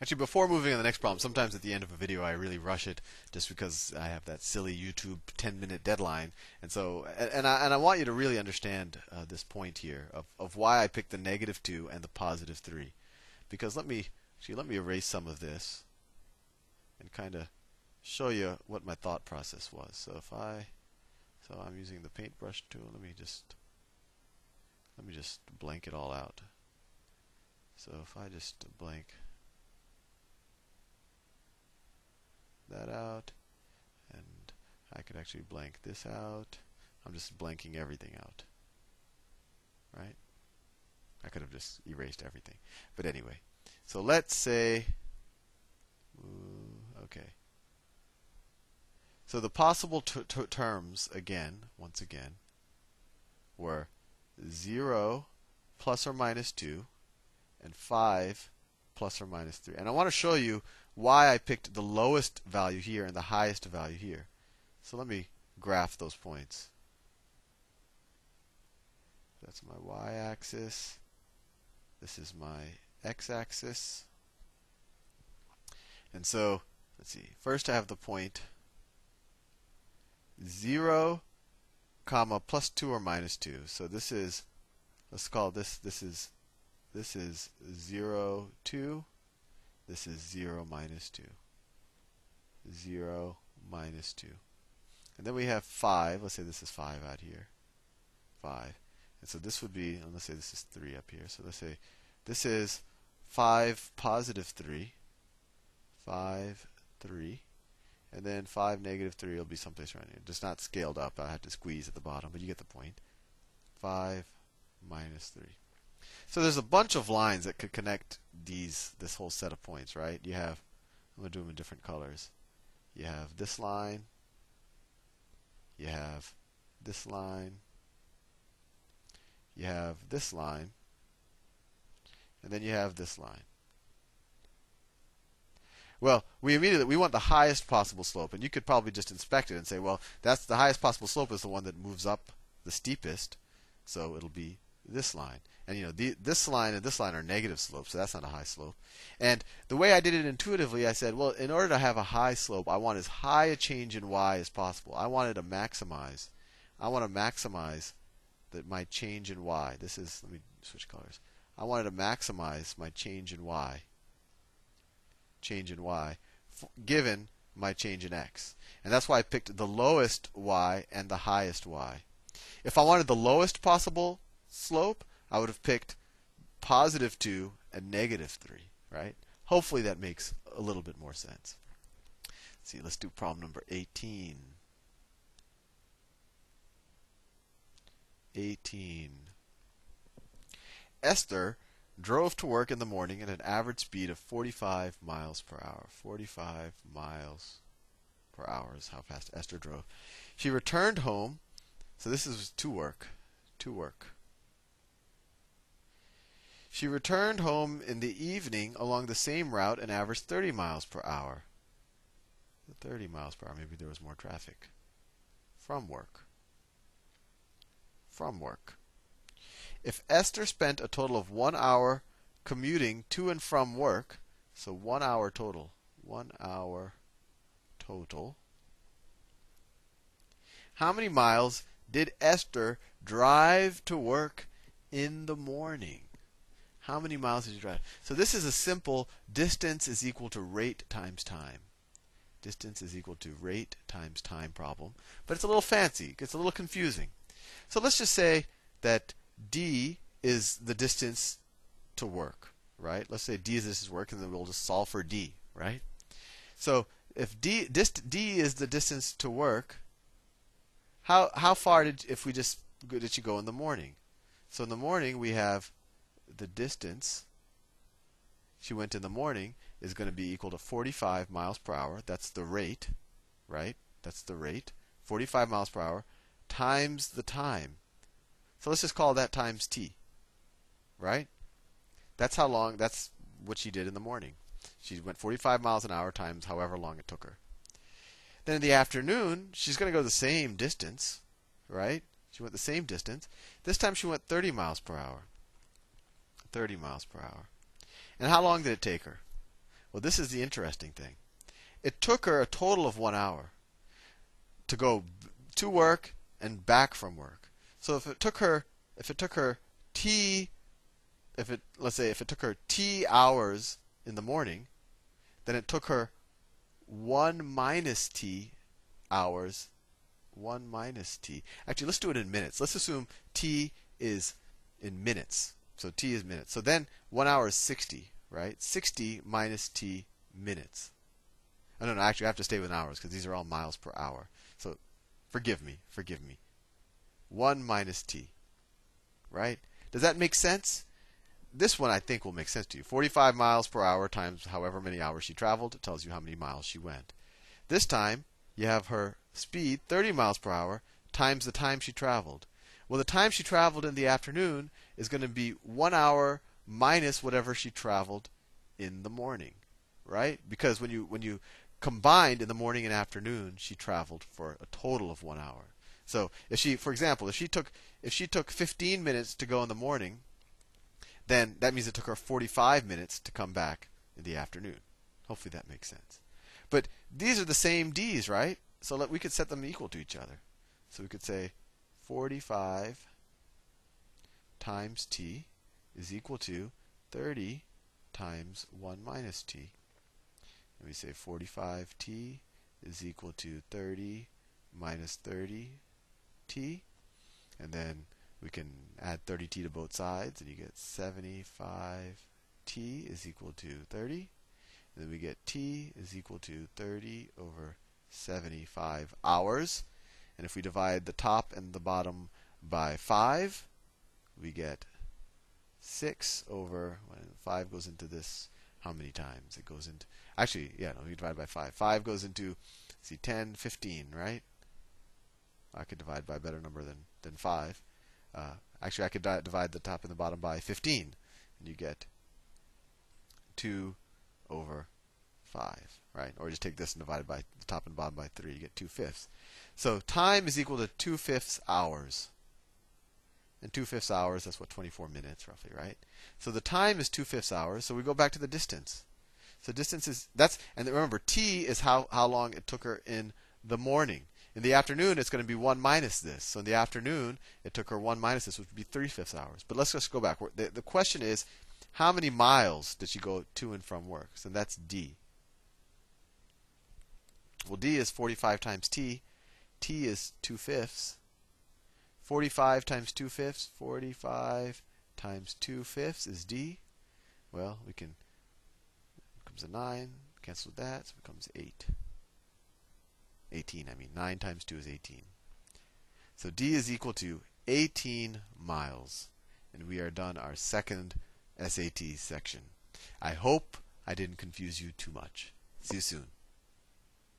Actually, before moving on to the next problem, sometimes at the end of a video I really rush it just because I have that silly YouTube 10-minute deadline. And so, and I want you to really understand this point here of why I picked the negative 2 and the positive 3. Because let me erase some of this and kind of show you what my thought process was. So I'm using the paintbrush tool. Let me just blank it all out. So if I just blank that out, and I could actually blank this out. I'm just blanking everything out, right? I could have just erased everything, but anyway. So let's say, okay. So the possible terms once again, were 0 ± 2 and 5 ± 3. And I want to show you why I picked the lowest value here and the highest value here. So let me graph those points. That's my y-axis. This is my x-axis. And so, let's see. First I have the point 0, ± 2 or -2. So this is, let's call this is 0, 2. This is 0, -2. 0, -2. And then we have 5. Let's say this is 5 out here. 5. And so this would be, and let's say this is 3 up here. So let's say this is 5, + 3. 5, 3. And then 5, -3 will be someplace around here. Just not scaled up. I have to squeeze at the bottom, but you get the point. 5, -3. So there's a bunch of lines that could connect this whole set of points, right? You have, I'm going to do them in different colors. You have this line. You have this line. You have this line. And then you have this line. Well, we want the highest possible slope, and you could probably just inspect it and say, well, that's the highest possible slope is the one that moves up the steepest, so it'll be this line. And you know, this line and this line are negative slopes, so that's not a high slope. And the way I did it intuitively, I said, well, in order to have a high slope, I want as high a change in y as possible. I wanted to maximize. I want to maximize my change in y. This is, let me switch colors. I wanted to maximize my change in y. Change in y given my change in x. And that's why I picked the lowest y and the highest y. If I wanted the lowest possible slope, I would have picked +2 and -3, right? Hopefully that makes a little bit more sense. Let's see, let's do problem number 18. 18. Esther drove to work in the morning at an average speed of 45 miles per hour. 45 miles per hour is how fast Esther drove. She returned home. So this is to work. To work. She returned home in the evening along the same route and averaged 30 miles per hour. 30 miles per hour. Maybe there was more traffic. From work. From work. If Esther spent a total of 1 hour commuting to and from work, so 1 hour total, 1 hour total, how many miles did Esther drive to work in the morning? How many miles did you drive? So this is a simple distance is equal to rate times time. Distance is equal to rate times time problem. But it's a little fancy. It's a little confusing. So let's just say that d is the distance to work, right? Let's say d is the distance to work, and then we'll just solve for d, right? So if d is the distance to work, how far did she go in the morning? So in the morning we have the distance she went in the morning is going to be equal to 45 miles per hour. That's the rate, right? That's the rate, 45 miles per hour times the time. So let's just call that times t, right? That's how long, that's what she did in the morning. She went 45 miles an hour times however long it took her. Then in the afternoon, she's going to go the same distance, right? She went the same distance. This time she went 30 miles per hour. 30 miles per hour. And how long did it take her? Well, this is the interesting thing. It took her a total of 1 hour to go to work and back from work. So if it took her t hours in the morning, then it took her 1 minus t hours. 1 minus t. Actually, let's do it in minutes. Let's assume t is in minutes. So t is minutes. So then 1 hour is 60, right? 60 minus t minutes. Oh, no, actually, I have to stay with hours because these are all miles per hour. So forgive me. 1 minus t, right? Does that make sense? This one I think will make sense to you. 45 miles per hour times however many hours she traveled. It tells you how many miles she went. This time, you have her speed, 30 miles per hour, times the time she traveled. Well, the time she traveled in the afternoon is going to be 1 hour minus whatever she traveled in the morning, right? Because when you combined in the morning and afternoon, she traveled for a total of 1 hour. So if she, for example, if she took 15 minutes to go in the morning, then that means it took her 45 minutes to come back in the afternoon. Hopefully that makes sense. But these are the same d's, right? So we could set them equal to each other. So we could say 45 times t is equal to 30 times 1 minus t. And we say 45t is equal to 30 minus 30t. And then we can add 30t to both sides, and you get 75t is equal to 30. And then we get t is equal to 30 over 75 hours. And if we divide the top and the bottom by 5, we get 6 over, when 5 goes into this, how many times? It goes into, actually, yeah, no, we divide by 5. 5 goes into, see, 10, 15, right? I could divide by a better number than 5. Actually, I could divide the top and the bottom by 15, and you get 2 over 5, right? Or just take this and divide by the top and bottom by 3, you get 2/5. So time is equal to 2/5 hours. And 2/5 hours, that's what, 24 minutes roughly, right? So the time is 2/5 hours, so we go back to the distance. So distance is, that's, and remember, t is how long it took her in the morning. In the afternoon, it's going to be 1 minus this. So in the afternoon, it took her 1 minus this, which would be 3/5 hours. But let's just go back. The question is, how many miles did she go to and from work? So that's d. Well, d is 45 times t. t is 2/5. 45 times 2/5. 45 times 2/5 is d. Well, we can, it becomes a 9. Cancel that, so it becomes 8. 18, I mean. 9 times 2 is 18. So d is equal to 18 miles. And we are done our second SAT section. I hope I didn't confuse you too much. See you soon.